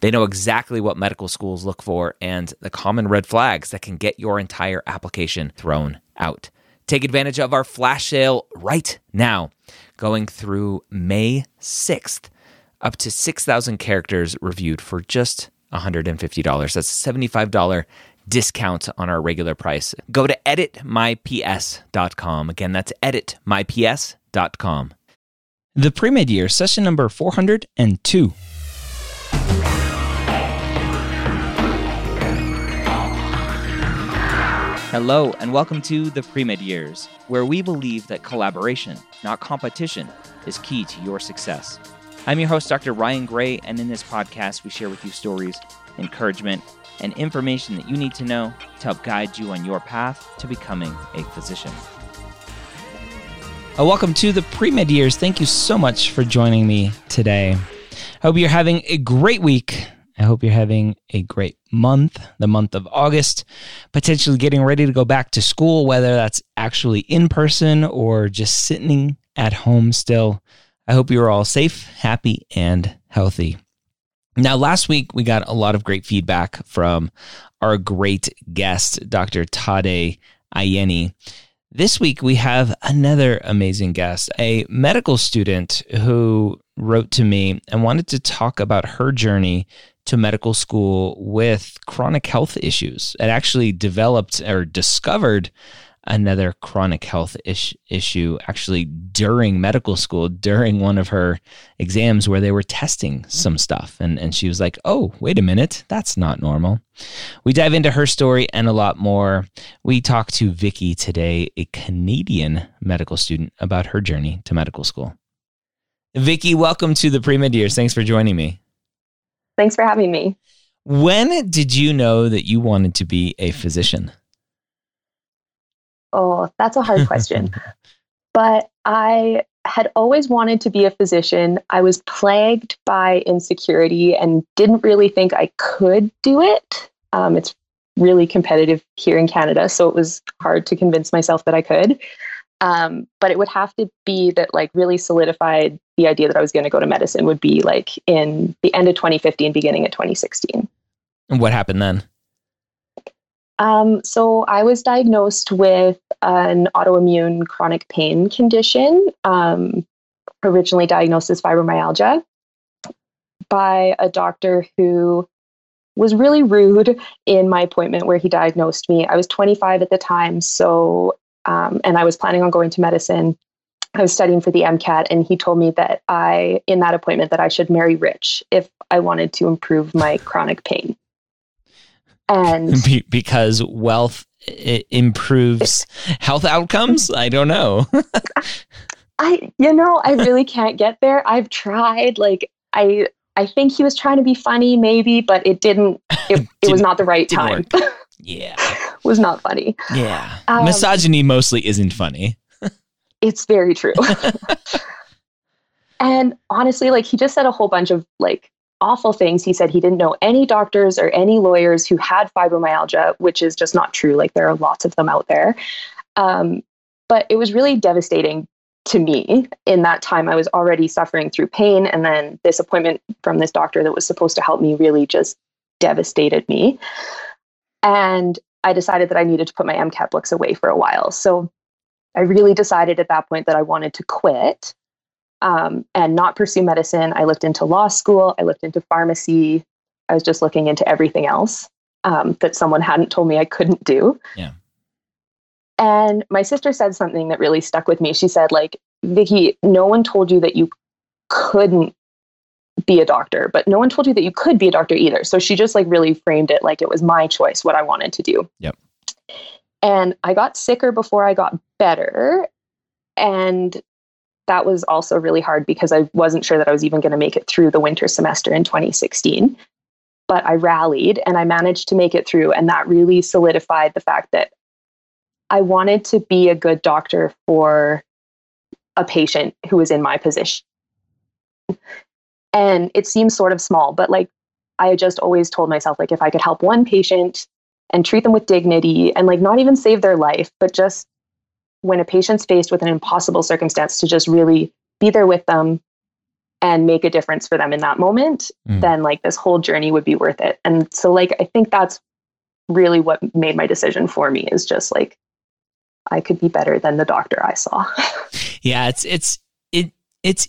They know exactly what medical schools look for and the common red flags that can get your entire application thrown out. Take advantage of our flash sale right now, going through May 6th, up to 6,000 characters reviewed for just $150. That's a $75 discount on our regular price. Go to editmyps.com. Again, that's editmyps.com. The Pre-Med Year, session number 402. Hello, and welcome to the Pre-Med Years, where we believe that collaboration, not competition, is key to your success. I'm your host, Dr. Ryan Gray, and in this podcast, we share with you stories, encouragement, and information that you need to know to help guide you on your path to becoming a physician. Welcome to the Pre-Med Years. Thank you so much for joining me today. I hope you're having a great week. I hope you're having a great month, the month of August, potentially getting ready to go back to school, whether that's actually in person or just sitting at home still. I hope you're all safe, happy, and healthy. Now, last week, we got a lot of great feedback from our great guest, Dr. Tade Ayeni. This week, we have another amazing guest, a medical student who wrote to me and wanted to talk about her journey to medical school with chronic health issues. It actually developed or discovered another chronic health issue actually during medical school, during one of her exams where they were testing some stuff. And she was like, oh, wait a minute, that's not normal. We dive into her story and a lot more. We talk to Vicky today, a Canadian medical student, about her journey to medical school. Vicky, welcome to the Pre-Med Years. Thanks for joining me. Thanks for having me. When did you know that you wanted to be a physician? Oh, that's a hard question. But I had always wanted to be a physician. I was plagued by insecurity and didn't really think I could do it. It's really competitive here in Canada, so it was hard to convince myself that I could. But it would have to be that like really solidified the idea that I was going to go to medicine would be like in the end of 2015, beginning of 2016. And what happened then? So I was diagnosed with an autoimmune chronic pain condition, originally diagnosed as fibromyalgia by a doctor who was really rude in my appointment where he diagnosed me. I was 25 at the time. And I was planning on going to medicine. I was studying for the MCAT, and he told me that in that appointment, that I should marry rich if I wanted to improve my chronic pain. And because wealth improves health outcomes? I don't know. I really can't get there. I've tried. Like, I think he was trying to be funny, maybe, but it didn't. It was not the right time. Yeah. Was not funny. Yeah. Misogyny mostly isn't funny. It's very true. And honestly, like he just said a whole bunch of like awful things. He said he didn't know any doctors or any lawyers who had fibromyalgia, which is just not true. Like there are lots of them out there. But it was really devastating to me. In that time, I was already suffering through pain. And then this appointment from this doctor that was supposed to help me really just devastated me. And I decided that I needed to put my MCAT books away for a while. So I really decided at that point that I wanted to quit and not pursue medicine. I looked into law school. I looked into pharmacy. I was just looking into everything else that someone hadn't told me I couldn't do. Yeah. And my sister said something that really stuck with me. She said, like, Vicky, no one told you that you couldn't be a doctor, but no one told you that you could be a doctor either. So she just like really framed it like it was my choice, what I wanted to do. Yep. And I got sicker before I got better. And that was also really hard because I wasn't sure that I was even going to make it through the winter semester in 2016. but I rallied and I managed to make it through. And that really solidified the fact that I wanted to be a good doctor for a patient who was in my position. And it seems sort of small, but like I just always told myself, like if I could help one patient and treat them with dignity and like not even save their life, but just when a patient's faced with an impossible circumstance to just really be there with them and make a difference for them in that moment, then like this whole journey would be worth it. And so like, I think that's really what made my decision for me is just like, I could be better than the doctor I saw. Yeah. It's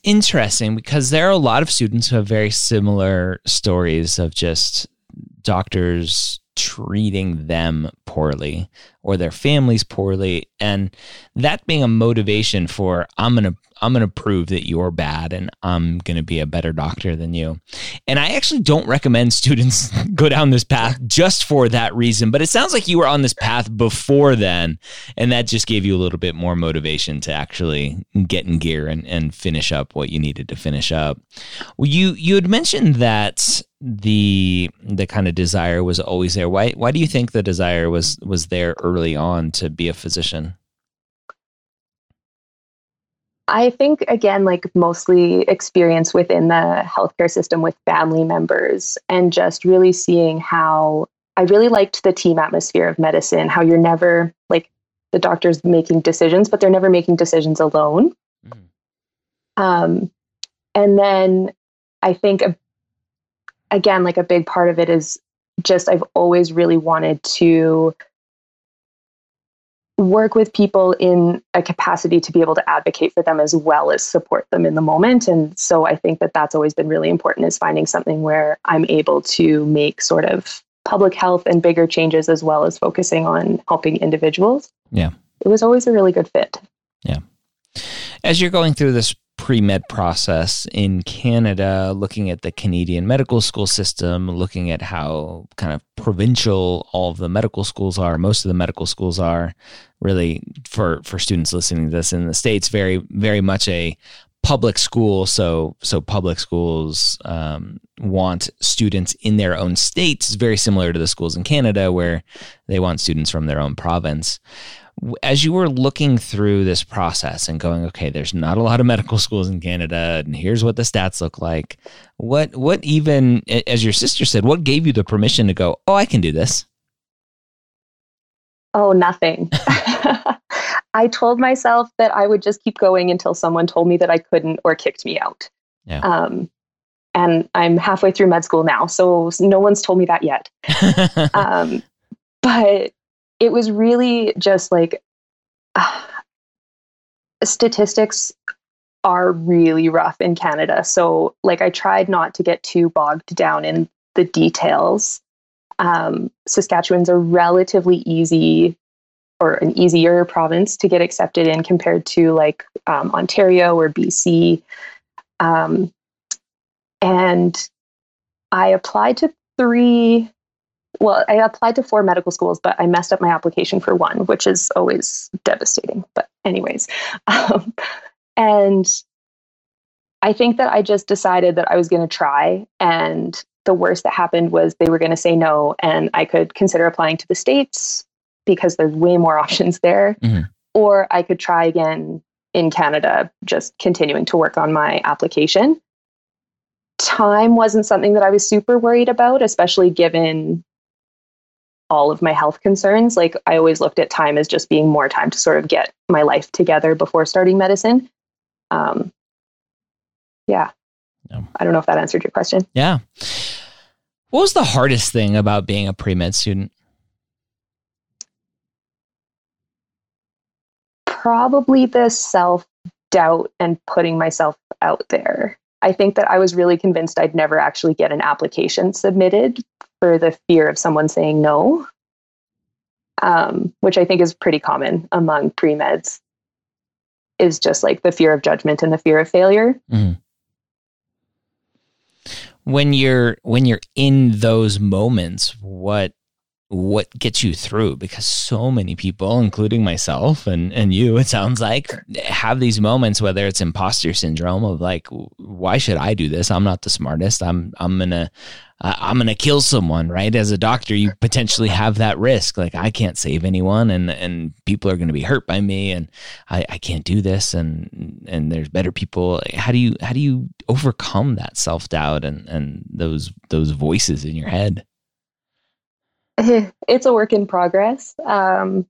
interesting because there are a lot of students who have very similar stories of just doctors treating them poorly or their families poorly. And that being a motivation for, I'm going to prove that you're bad and I'm going to be a better doctor than you. And I actually don't recommend students go down this path just for that reason, but it sounds like you were on this path before then. And that just gave you a little bit more motivation to actually get in gear and finish up what you needed to finish up. Well, you had mentioned that the kind of desire was always there. Why do you think the desire was there early on to be a physician? I think, again, like mostly experience within the healthcare system with family members and just really seeing how I really liked the team atmosphere of medicine, how you're never like the doctor's making decisions, but they're never making decisions alone. Mm-hmm. And then I think, again, like a big part of it is just I've always really wanted to work with people in a capacity to be able to advocate for them as well as support them in the moment. And so I think that that's always been really important is finding something where I'm able to make sort of public health and bigger changes as well as focusing on helping individuals. Yeah. It was always a really good fit. Yeah. As you're going through this pre-med process in Canada, looking at the Canadian medical school system, looking at how kind of provincial all of the medical schools are, most of the medical schools are, really for students listening to this in the States, very, very much a public school. So public schools want students in their own states, very similar to the schools in Canada where they want students from their own province. As you were looking through this process and going, okay, there's not a lot of medical schools in Canada, and here's what the stats look like. What even, as your sister said, what gave you the permission to go, oh, I can do this? Oh, nothing. I told myself that I would just keep going until someone told me that I couldn't or kicked me out. Yeah. And I'm halfway through med school now, so no one's told me that yet. But it was really just like, statistics are really rough in Canada. So like I tried not to get too bogged down in the details. Saskatchewan's a relatively easier province to get accepted in compared to like Ontario or B.C. And I applied to 4 medical schools, but I messed up my application for one, which is always devastating. But anyways, and I think that I just decided that I was going to try. And the worst that happened was they were going to say no, and I could consider applying to the States because there's way more options there. Mm-hmm. Or I could try again in Canada, just continuing to work on my application. Time wasn't something that I was super worried about, especially given all of my health concerns. Like I always looked at time as just being more time to sort of get my life together before starting medicine. I don't know if that answered your question. Yeah. What was the hardest thing about being a pre-med student? Probably the self-doubt and putting myself out there. I think that I was really convinced I'd never actually get an application submitted for the fear of someone saying no, which I think is pretty common among pre-meds, is just like the fear of judgment and the fear of failure. Mm. When you're in those moments, what gets you through? Because so many people, including myself and you, it sounds like, have these moments, whether it's imposter syndrome of like, why should I do this? I'm not the smartest. I'm going to, I'm going to kill someone, right? As a doctor, you potentially have that risk. Like, I can't save anyone, and people are going to be hurt by me, and I can't do this. And there's better people. How do you overcome that self-doubt and those voices in your head? It's a work in progress. I'm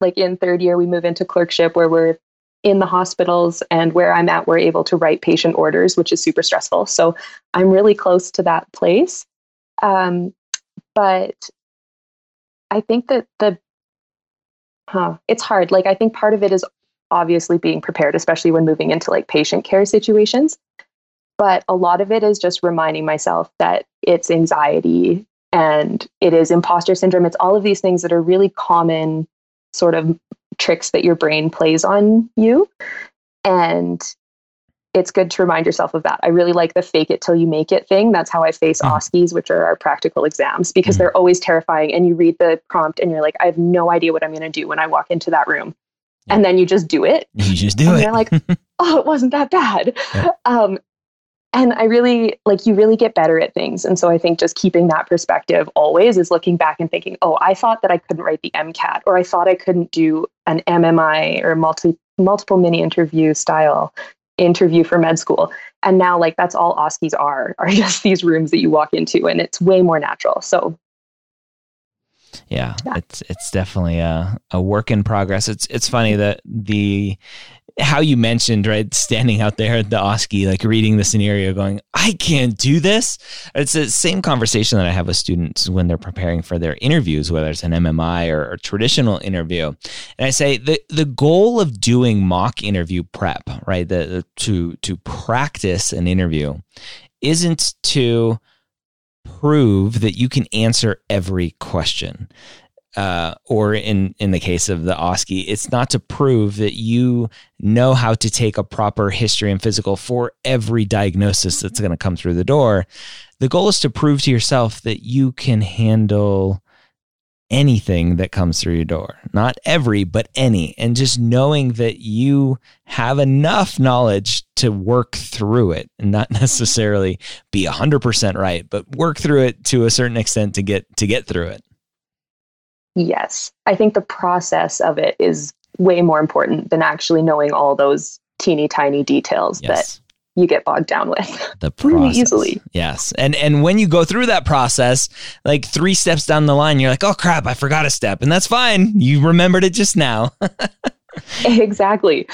like in third year, we move into clerkship where we're in the hospitals, and where I'm at, we're able to write patient orders, which is super stressful. So I'm really close to that place. But I think that it's hard. Like, I think part of it is obviously being prepared, especially when moving into like patient care situations. But a lot of it is just reminding myself that it's anxiety and it is imposter syndrome. It's all of these things that are really common sort of tricks that your brain plays on you. And it's good to remind yourself of that. I really like the fake it till you make it thing. That's how I face OSCEs, which are our practical exams, because they're always terrifying. And you read the prompt and you're like, I have no idea what I'm going to do when I walk into that room. Yeah. And then you just do it. And you're like, oh, it wasn't that bad. Yeah. And I really like, you really get better at things. And so I think just keeping that perspective always is looking back and thinking, oh, I thought that I couldn't write the MCAT, or I thought I couldn't do an MMI or multiple mini interview style interview for med school. And now like that's all OSCEs are just these rooms that you walk into, and it's way more natural. So yeah. It's definitely a work in progress. It's funny that how you mentioned, right, standing out there at the OSCE, like reading the scenario going, I can't do this. It's the same conversation that I have with students when they're preparing for their interviews, whether it's an MMI or a traditional interview. And I say the goal of doing mock interview prep, right, to practice an interview isn't to prove that you can answer every question. Or in the case of the OSCE, it's not to prove that you know how to take a proper history and physical for every diagnosis that's going to come through the door. The goal is to prove to yourself that you can handle anything that comes through your door, not every, but any, and just knowing that you have enough knowledge to work through it and not necessarily be 100% right, but work through it to a certain extent to get through it. Yes. I think the process of it is way more important than actually knowing all those teeny tiny details that you get bogged down with really easily. Yes. And when you go through that process, like 3 steps down the line, you're like, oh crap, I forgot a step. And that's fine. You remembered it just now. Exactly.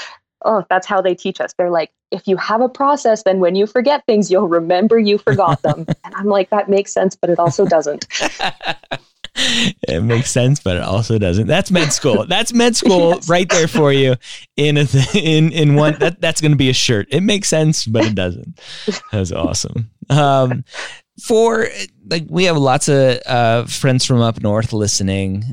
Oh, that's how they teach us. They're like, if you have a process, then when you forget things, you'll remember you forgot them. And I'm like, that makes sense, but it also doesn't. It makes sense, but it also doesn't. That's med school. Yes. Right there for you in one. That's going to be a shirt. It makes sense, but it doesn't. That's awesome. We have lots of friends from up north listening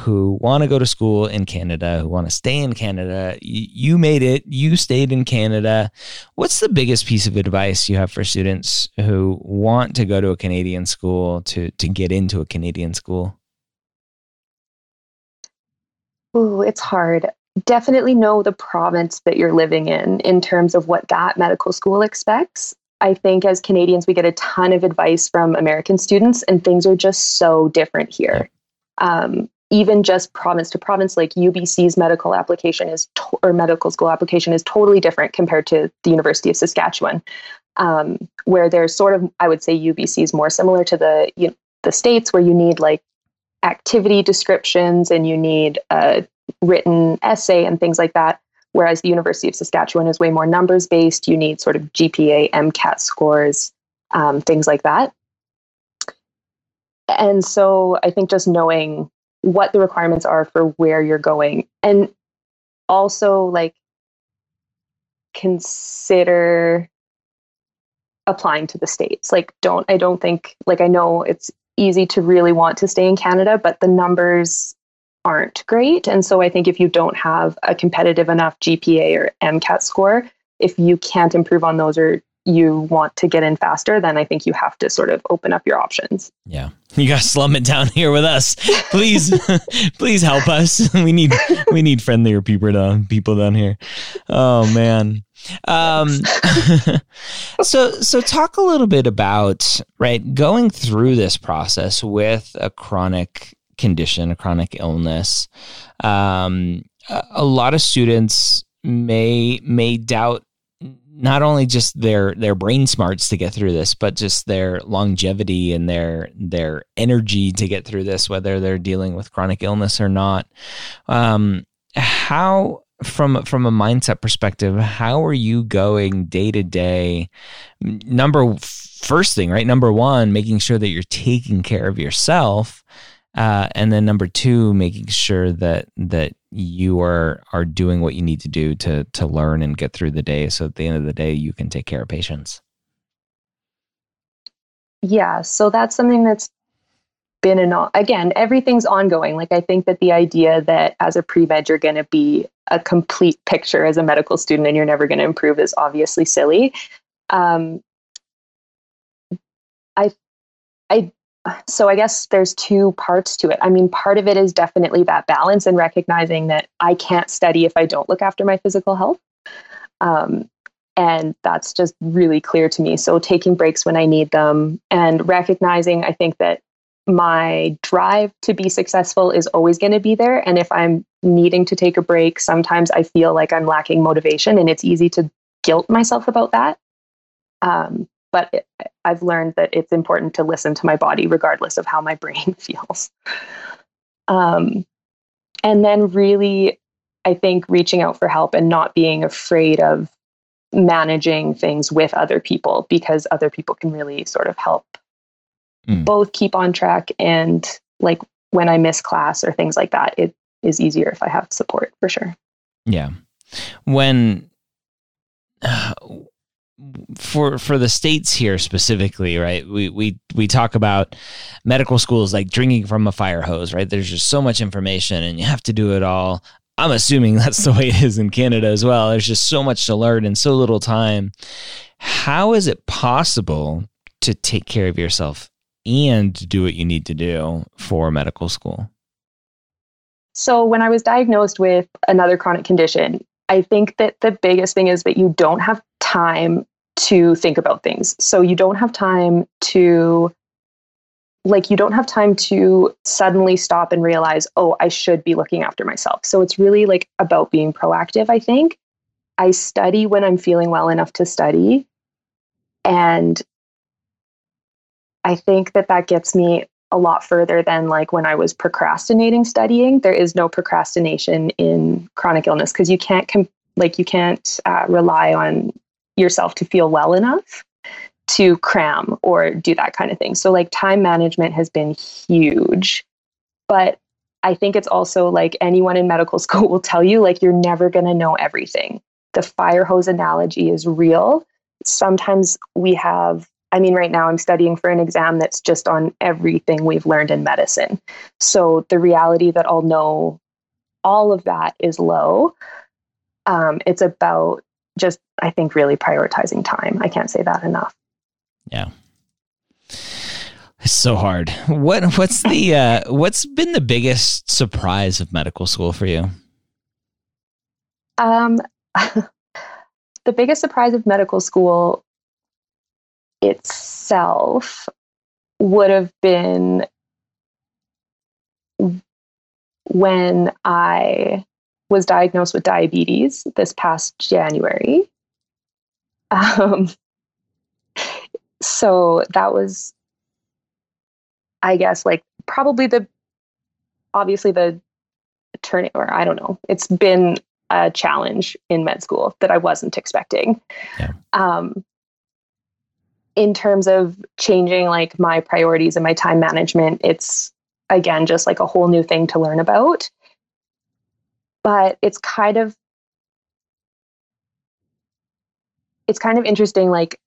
who want to go to school in Canada, who want to stay in Canada. You made it. You stayed in Canada. What's the biggest piece of advice you have for students who want to go to a Canadian school, to get into a Canadian school? Ooh, it's hard. Definitely know the province that you're living in terms of what that medical school expects. I think as Canadians, we get a ton of advice from American students, and things are just so different here. Even just province to province, like UBC's medical application or medical school application is totally different compared to the University of Saskatchewan, where there's sort of, I would say UBC is more similar to the States, where you need like activity descriptions and you need a written essay and things like that. Whereas the University of Saskatchewan is way more numbers based. You need sort of GPA, MCAT scores, things like that. And so I think just knowing what the requirements are for where you're going, and also like consider applying to the States. Like I know it's easy to really want to stay in Canada, but the numbers aren't great. And so I think if you don't have a competitive enough GPA or MCAT score, if you can't improve on those or you want to get in faster, then I think you have to sort of open up your options. Yeah. You got to slum it down here with us. Please, please help us. We need friendlier people down here. Oh man. So talk a little bit about, right, going through this process with a chronic condition, a chronic illness. A lot of students may doubt not only just their brain smarts to get through this, but just their longevity and their energy to get through this, whether they're dealing with chronic illness or not. How, from a mindset perspective, how are you going day to day? First thing, right? Number one, making sure that you're taking care of yourself. And then number two, making sure that you are doing what you need to do to learn and get through the day, so at the end of the day, you can take care of patients. Yeah. So that's something that's been again, everything's ongoing. Like, I think that the idea that as a pre-med, you're going to be a complete picture as a medical student and you're never going to improve is obviously silly. So I guess there's two parts to it. I mean, part of it is definitely that balance and recognizing that I can't study if I don't look after my physical health. And that's just really clear to me. So taking breaks when I need them and recognizing, I think, that my drive to be successful is always going to be there. And if I'm needing to take a break, sometimes I feel like I'm lacking motivation, and it's easy to guilt myself about that. But I've learned that it's important to listen to my body regardless of how my brain feels. And then really, I think, reaching out for help and not being afraid of managing things with other people, because other people can really sort of help both keep on track, and like when I miss class or things like that, it is easier if I have support, for sure. Yeah. For the states here specifically, right? We talk about medical schools like drinking from a fire hose, right? There's just so much information and you have to do it all. I'm assuming that's the way it is in Canada as well. There's just so much to learn in so little time. How is it possible to take care of yourself and do what you need to do for medical school? So when I was diagnosed with another chronic condition, I think that the biggest thing is that you don't have time to think about things. So you don't have time to, like, you don't have time to suddenly stop and realize, oh, I should be looking after myself. So it's really like about being proactive, I think. I study when I'm feeling well enough to study. And I think that gets me a lot further than like when I was procrastinating studying. There is no procrastination in chronic illness, because you can't rely on yourself to feel well enough to cram or do that kind of thing. So like time management has been huge, but I think it's also like anyone in medical school will tell you, like, you're never going to know everything. The fire hose analogy is real. Sometimes right now I'm studying for an exam that's just on everything we've learned in medicine. So the reality that I'll know all of that is low. It's about just, I think, really prioritizing time. I can't say that enough. Yeah. It's so hard. What's been the biggest surprise of medical school for you? The biggest surprise of medical school itself would have been when I was diagnosed with diabetes this past January. So that was, I guess, like probably the turning, or I don't know, it's been a challenge in med school that I wasn't expecting. Yeah. In terms of changing like my priorities and my time management, it's again, just like a whole new thing to learn about. But it's kind of interesting, like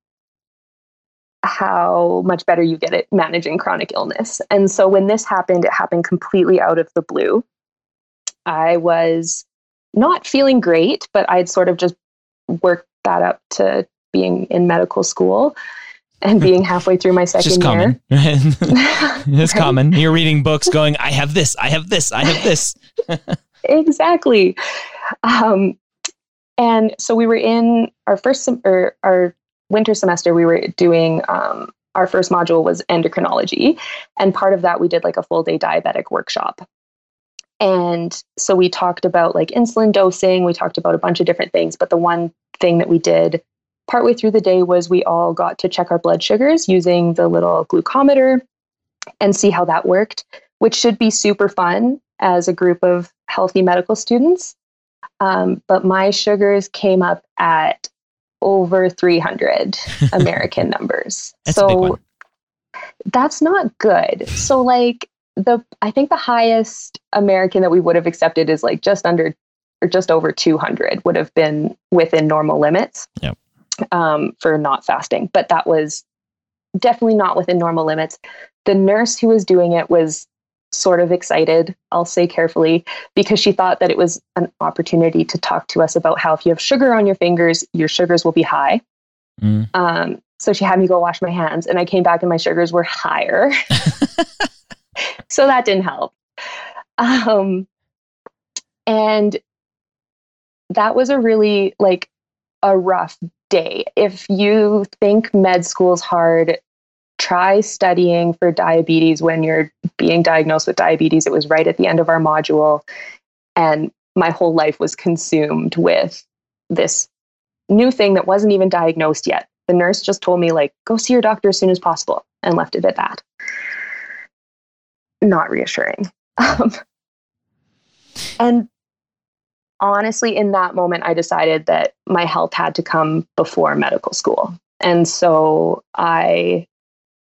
how much better you get at managing chronic illness. And so when this happened, it happened completely out of the blue. I was not feeling great, but I'd sort of just worked that up to being in medical school and being halfway through my second year. It's common. It's common. You're reading books going, I have this, I have this, I have this. Exactly. And so we were in our our winter semester, we were doing, our first module was endocrinology. And part of that, we did like a full day diabetic workshop. And so we talked about like insulin dosing, we talked about a bunch of different things, but the one thing that we did partway through the day was we all got to check our blood sugars using the little glucometer and see how that worked, which should be super fun as a group of healthy medical students. But my sugars came up at over 300 American numbers. That's a big one. That's not good. So like I think the highest American that we would have accepted is like just under or just over 200 would have been within normal limits. Yep. For not fasting, but that was definitely not within normal limits. The nurse who was doing it was sort of excited, I'll say carefully, because she thought that it was an opportunity to talk to us about how if you have sugar on your fingers, your sugars will be high. Mm. So she had me go wash my hands and I came back and my sugars were higher. So that didn't help. And that was a really like a rough day. If you think med school's hard, try studying for diabetes when you're being diagnosed with diabetes. It was right at the end of our module. And my whole life was consumed with this new thing that wasn't even diagnosed yet. The nurse just told me like, go see your doctor as soon as possible and left it at that. Not reassuring. And honestly, in that moment, I decided that my health had to come before medical school. And so I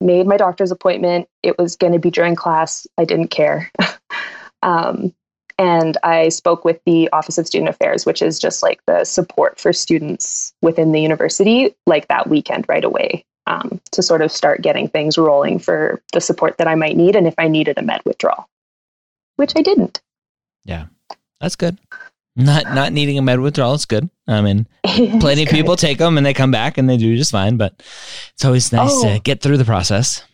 made my doctor's appointment. It was going to be during class. I didn't care. And I spoke with the Office of Student Affairs, which is just like the support for students within the university, like that weekend right away, to sort of start getting things rolling for the support that I might need. And if I needed a med withdrawal, which I didn't. Yeah, that's good. Not needing a med withdrawal is good. I mean, plenty of people take them and they come back and they do just fine, but it's always nice to get through the process.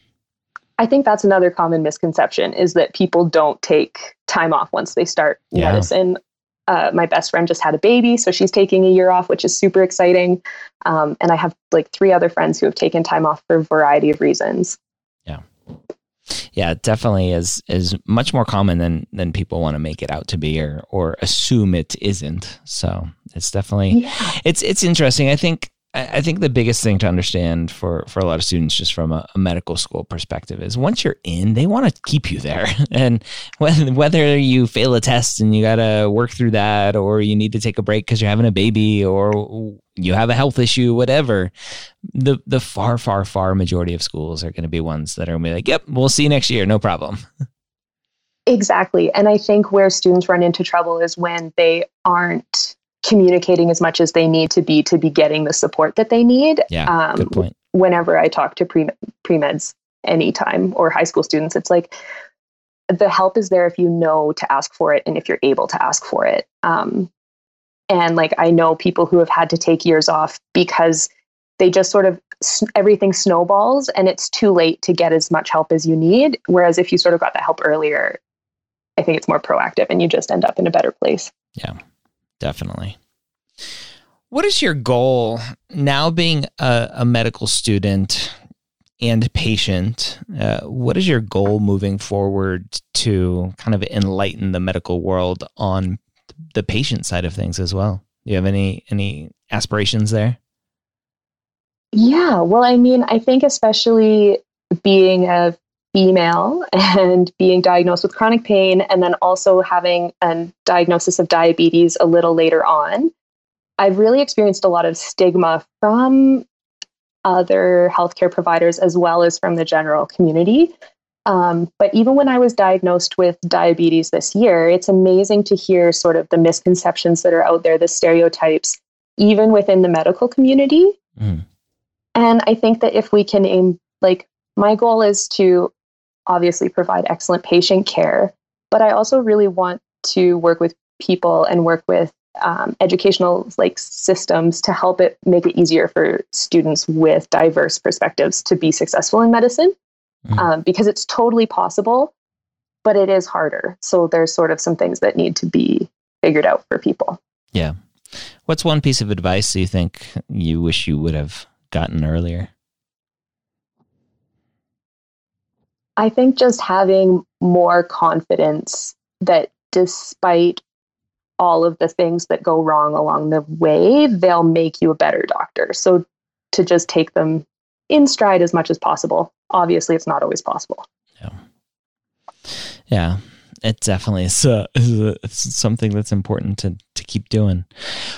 I think that's another common misconception is that people don't take time off once they start medicine. My best friend just had a baby, so she's taking a year off, which is super exciting. And I have like 3 other friends who have taken time off for a variety of reasons. Yeah. Yeah, it definitely is much more common than people want to make it out to be or assume it isn't. So it's definitely, it's interesting. I think the biggest thing to understand for a lot of students just from a medical school perspective is once you're in, they want to keep you there. And whether you fail a test and you got to work through that or you need to take a break because you're having a baby or you have a health issue, whatever, the far, far, far majority of schools are going to be ones that are going to be like, yep, we'll see you next year. No problem. Exactly. And I think where students run into trouble is when they aren't communicating as much as they need to be getting the support that they need. Yeah, good point. Whenever I talk to pre-meds anytime or high school students, it's like the help is there if you know to ask for it and if you're able to ask for it. And like I know people who have had to take years off because they just sort of everything snowballs and it's too late to get as much help as you need. Whereas if you sort of got the help earlier, I think it's more proactive and you just end up in a better place. Yeah. Definitely. What is your goal now being a medical student and patient? What is your goal moving forward to kind of enlighten the medical world on the patient side of things as well? Do you have any aspirations there? Yeah, well, I mean, I think especially being a female and being diagnosed with chronic pain and then also having a diagnosis of diabetes a little later on, I've really experienced a lot of stigma from other healthcare providers as well as from the general community. But even when I was diagnosed with diabetes this year, it's amazing to hear sort of the misconceptions that are out there, the stereotypes, even within the medical community. Mm. And I think that if we can aim, like my goal is to obviously provide excellent patient care, but I also really want to work with people and work with educational systems to help it make it easier for students with diverse perspectives to be successful in medicine, because it's totally possible, but it is harder. So there's sort of some things that need to be figured out for people. Yeah. What's one piece of advice do you think you wish you would have gotten earlier? I think just having more confidence that despite all of the things that go wrong along the way, they'll make you a better doctor. So to just take them in stride as much as possible. Obviously, it's not always possible. Yeah. Yeah. It definitely is it's something that's important to keep doing.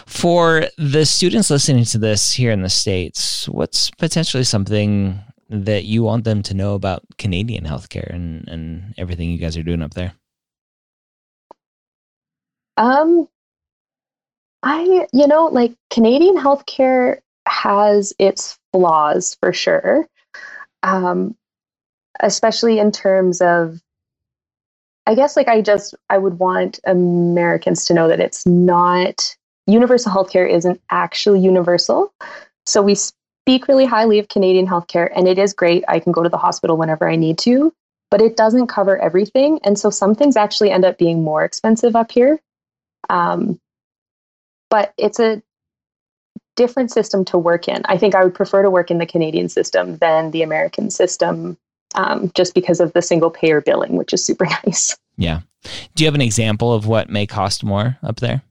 For the students listening to this here in the States, what's potentially something that you want them to know about Canadian healthcare and everything you guys are doing up there? Canadian healthcare has its flaws for sure. Especially in terms of, I would want Americans to know that it's not, universal healthcare isn't actually universal. So we speak really highly of Canadian healthcare, and it is great. I can go to the hospital whenever I need to, but it doesn't cover everything. And so some things actually end up being more expensive up here. But it's a different system to work in. I think I would prefer to work in the Canadian system than the American system, just because of the single payer billing, which is super nice. Yeah. Do you have an example of what may cost more up there?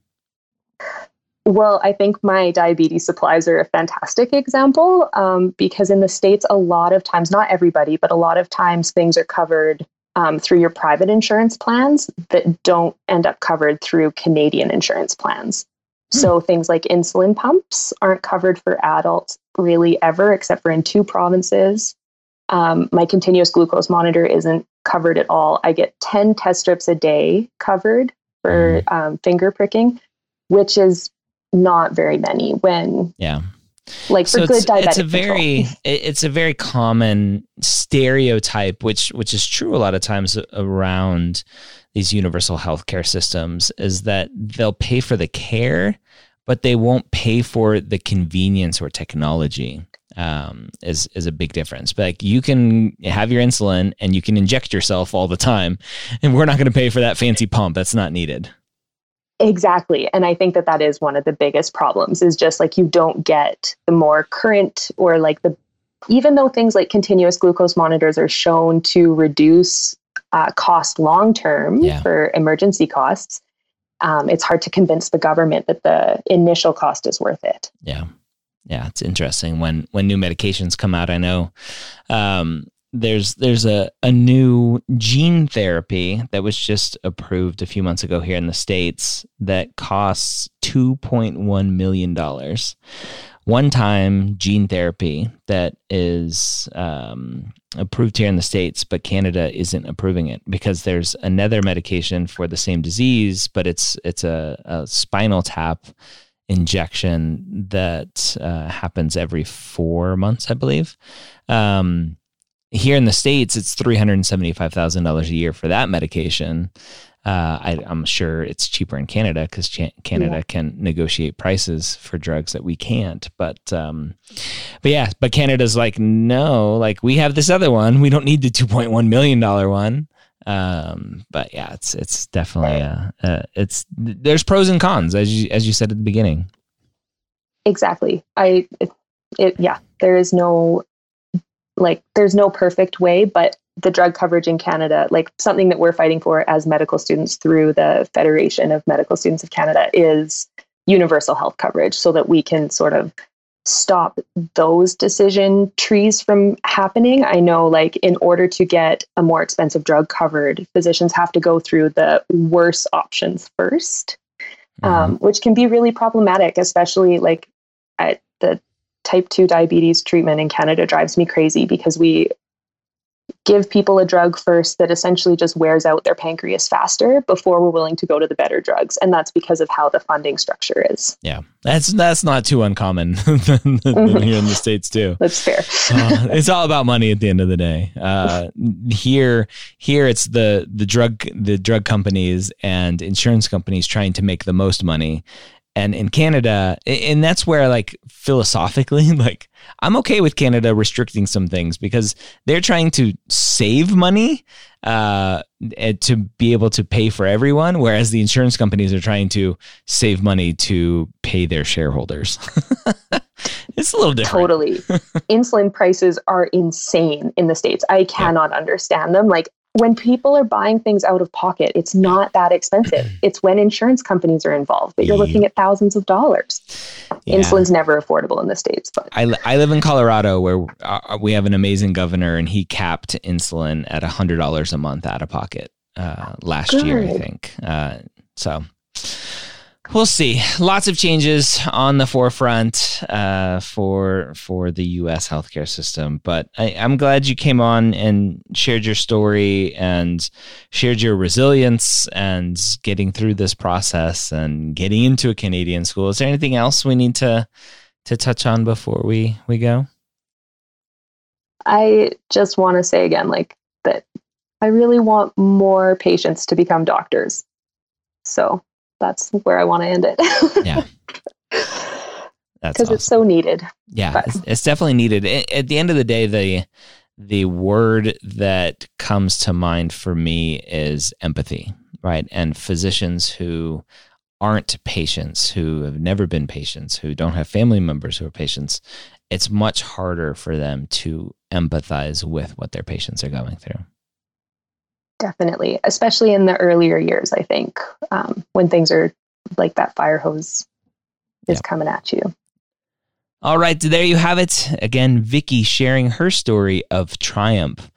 Well, I think my diabetes supplies are a fantastic example, because in the States, a lot of times, not everybody, but a lot of times things are covered through your private insurance plans that don't end up covered through Canadian insurance plans. So things like insulin pumps aren't covered for adults really ever, except for in 2 provinces. My continuous glucose monitor isn't covered at all. I get 10 test strips a day covered for finger pricking, which is not very many when, for good diabetic control. It's a very common stereotype, which is true a lot of times around these universal healthcare systems, is that they'll pay for the care, but they won't pay for the convenience or technology. Is a big difference. But you can have your insulin and you can inject yourself all the time, and we're not going to pay for that fancy pump. That's not needed. Exactly. And I think that is one of the biggest problems, is just you don't get the more current or even though things like continuous glucose monitors are shown to reduce cost long-term for emergency costs, it's hard to convince the government that the initial cost is worth it. Yeah. Yeah. It's interesting when new medications come out. I know, there's a new gene therapy that was just approved a few months ago here in the States that costs $2.1 million. One-time gene therapy that is approved here in the States, but Canada isn't approving it because there's another medication for the same disease, but it's a spinal tap injection that happens every 4 months, I believe. Here in the States, it's $375,000 a year for that medication. I'm sure it's cheaper in Canada because Canada can negotiate prices for drugs that we can't. But Canada's no, we have this other one. We don't need the $2.1 million one. It's definitely, there's pros and cons, as you said at the beginning. Exactly. There's no perfect way, but the drug coverage in Canada, something that we're fighting for as medical students through the Federation of Medical Students of Canada, is universal health coverage, so that we can sort of stop those decision trees from happening. I know, in order to get a more expensive drug covered, physicians have to go through the worse options first, which can be really problematic, especially at the type 2 diabetes treatment in Canada drives me crazy, because we give people a drug first that essentially just wears out their pancreas faster before we're willing to go to the better drugs. And that's because of how the funding structure is. Yeah, that's not too uncommon here in the States too. That's fair. It's all about money at the end of the day. Here it's the drug companies and insurance companies trying to make the most money. And in Canada, and that's where, like, philosophically, like, I'm okay with Canada restricting some things because they're trying to save money to be able to pay for everyone, whereas the insurance companies are trying to save money to pay their shareholders. It's a little different. Totally. Insulin prices are insane in the States. I cannot understand them. Like, when people are buying things out of pocket, it's not that expensive. It's when insurance companies are involved that you're looking at thousands of dollars. Yeah. Insulin's never affordable in the States. But I live in Colorado, where we have an amazing governor, and he capped insulin at $100 a month out of pocket last year, I think. So we'll see. Lots of changes on the forefront for the U.S. healthcare system. But I'm glad you came on and shared your story and shared your resilience and getting through this process and getting into a Canadian school. Is there anything else we need to touch on before we go? I just want to say again, like, that I really want more patients to become doctors. So that's where I want to end it. Yeah. That's because it's so needed. Yeah, it's definitely needed. At the end of the day, the word that comes to mind for me is empathy, right? And physicians who aren't patients, who have never been patients, who don't have family members who are patients, it's much harder for them to empathize with what their patients are going through. Definitely, especially in the earlier years, I think, when things are like that fire hose is coming at you. All right, there you have it. Again, Vicky sharing her story of triumph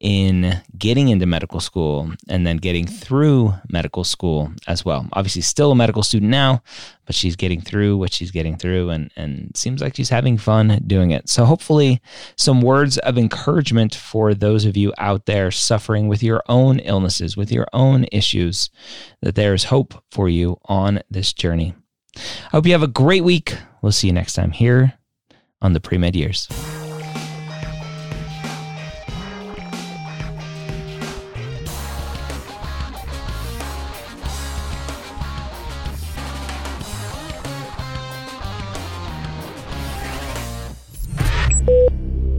in getting into medical school and then getting through medical school as well. Obviously, still a medical student now, but she's getting through what she's getting through, and seems like she's having fun doing it. So hopefully some words of encouragement for those of you out there suffering with your own illnesses, with your own issues, that there is hope for you on this journey. I hope you have a great week. We'll see you next time here on the Pre-Med Years.